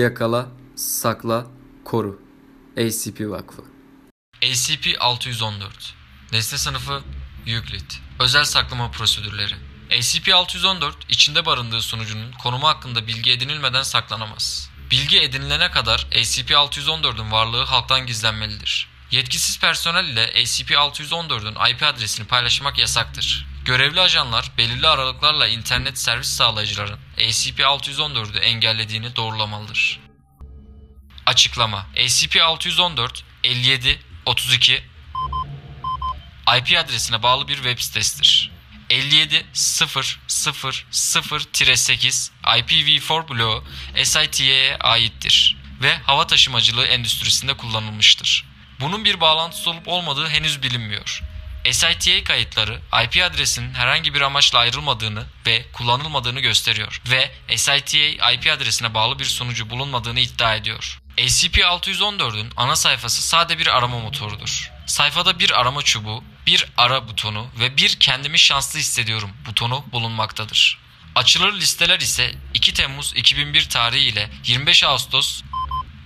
Yakala, sakla, koru. ACP Vakfı. ACP-614 Nesne sınıfı Euclid. Özel saklama prosedürleri. ACP-614 içinde barındığı sunucunun konumu hakkında bilgi edinilmeden saklanamaz. Bilgi edinilene kadar ACP-614'ün varlığı halktan gizlenmelidir. Yetkisiz personel ile ACP-614'ün IP adresini paylaşmak yasaktır. Görevli ajanlar belirli aralıklarla internet servis sağlayıcıların ACP-614'ü engellediğini doğrulamalıdır. Açıklama: ACP-614-57-32 IP adresine bağlı bir web sitesidir. 57.0.0.0-8 IPv4 bloğu SITA'ya aittir ve hava taşımacılığı endüstrisinde kullanılmıştır. Bunun bir bağlantısı olup olmadığı henüz bilinmiyor. SITA kayıtları IP adresinin herhangi bir amaçla ayrılmadığını ve kullanılmadığını gösteriyor ve SITA IP adresine bağlı bir sunucu bulunmadığını iddia ediyor. SCP-614'ün ana sayfası sade bir arama motorudur. Sayfada bir arama çubuğu, bir ara butonu ve bir kendimi şanslı hissediyorum butonu bulunmaktadır. Açılır listeler ise 2 Temmuz 2001 tarihi ile 25 Ağustos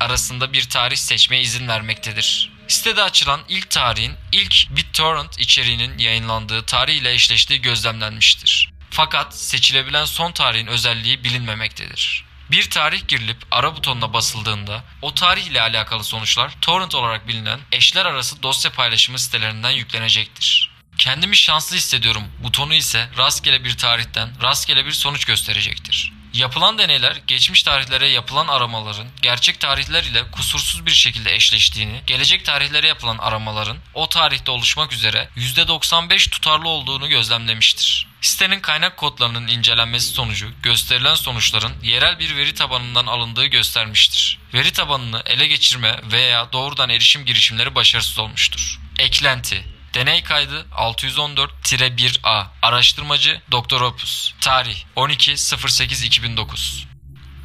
arasında bir tarih seçmeye izin vermektedir. Sitede açılan ilk tarihin ilk BitTorrent içeriğinin yayınlandığı tarih ile eşleştiği gözlemlenmiştir. Fakat seçilebilen son tarihin özelliği bilinmemektedir. Bir tarih girilip ara butonuna basıldığında o tarih ile alakalı sonuçlar torrent olarak bilinen eşler arası dosya paylaşımı sitelerinden yüklenecektir. Kendimi şanslı hissediyorum butonu ise rastgele bir tarihten rastgele bir sonuç gösterecektir. Yapılan deneyler geçmiş tarihlere yapılan aramaların gerçek tarihler ile kusursuz bir şekilde eşleştiğini, gelecek tarihlere yapılan aramaların o tarihte oluşmak üzere %95 tutarlı olduğunu gözlemlemiştir. Sitenin kaynak kodlarının incelenmesi sonucu gösterilen sonuçların yerel bir veri tabanından alındığı göstermiştir. Veri tabanını ele geçirme veya doğrudan erişim girişimleri başarısız olmuştur. Eklenti Deney kaydı 614-1A. Araştırmacı Dr. Opus. Tarih 12.08.2009.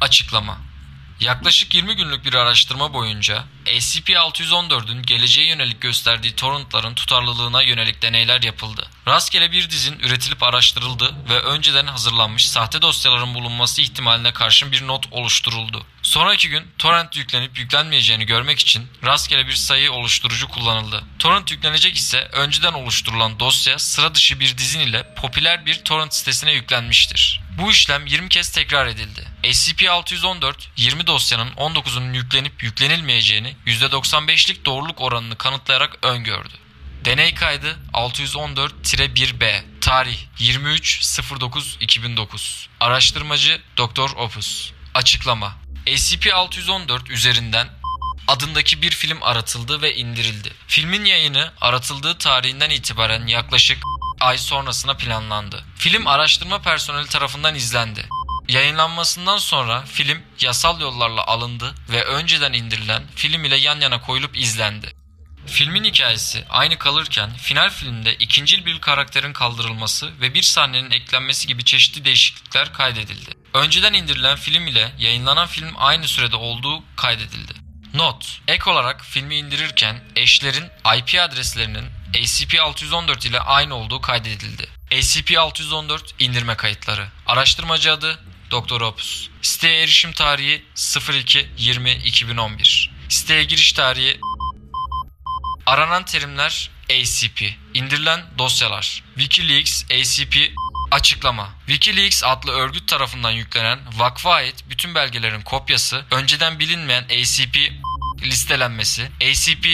Açıklama: Yaklaşık 20 günlük bir araştırma boyunca SCP-614'ün geleceğe yönelik gösterdiği torrentların tutarlılığına yönelik deneyler yapıldı. Rastgele bir dizin üretilip araştırıldı ve önceden hazırlanmış sahte dosyaların bulunması ihtimaline karşın bir not oluşturuldu. Sonraki gün torrent yüklenip yüklenmeyeceğini görmek için rastgele bir sayı oluşturucu kullanıldı. Torrent yüklenecek ise önceden oluşturulan dosya sıra dışı bir dizin ile popüler bir torrent sitesine yüklenmiştir. Bu işlem 20 kez tekrar edildi. SCP-614, 20 dosyanın 19'unun yüklenip yüklenilmeyeceğini %95'lik doğruluk oranını kanıtlayarak öngördü. Deney kaydı 614-1B. Tarih 23.09.2009. Araştırmacı Dr. Opus. Açıklama: SCP-614 üzerinden adındaki bir film aratıldı ve indirildi. Filmin yayını aratıldığı tarihinden itibaren yaklaşık ay sonrasına planlandı. Film araştırma personeli tarafından izlendi. Yayınlanmasından sonra film yasal yollarla alındı ve önceden indirilen film ile yan yana koyulup izlendi. Filmin hikayesi aynı kalırken final filmde ikincil bir karakterin kaldırılması ve bir sahnenin eklenmesi gibi çeşitli değişiklikler kaydedildi. Önceden indirilen film ile yayınlanan film aynı sürede olduğu kaydedildi. Not: Ek olarak filmi indirirken eşlerin IP adreslerinin SCP-614 ile aynı olduğu kaydedildi. SCP-614 indirme kayıtları. Araştırmacı adı Dr. Opus. Siteye erişim tarihi 02-20-2011. Siteye giriş tarihi. Aranan terimler ACP. İndirilen dosyalar. WikiLeaks ACP. Açıklama: WikiLeaks adlı örgüt tarafından yüklenen vakfa ait bütün belgelerin kopyası, önceden bilinmeyen ACP listelenmesi, ACP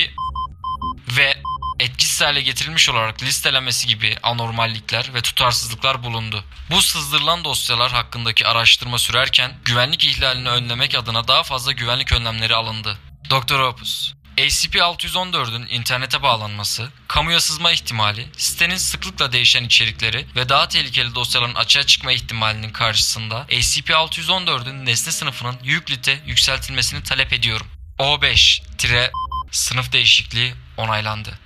ve etkisiz hale getirilmiş olarak listelenmesi gibi anormallikler ve tutarsızlıklar bulundu. Bu sızdırılan dosyalar hakkındaki araştırma sürerken güvenlik ihlalini önlemek adına daha fazla güvenlik önlemleri alındı. Dr. Opus: SCP-614'ün internete bağlanması, kamuya sızma ihtimali, sitenin sıklıkla değişen içerikleri ve daha tehlikeli dosyaların açığa çıkma ihtimalinin karşısında SCP-614'ün nesne sınıfının Euclid'e yükseltilmesini talep ediyorum. O5-Sınıf değişikliği onaylandı.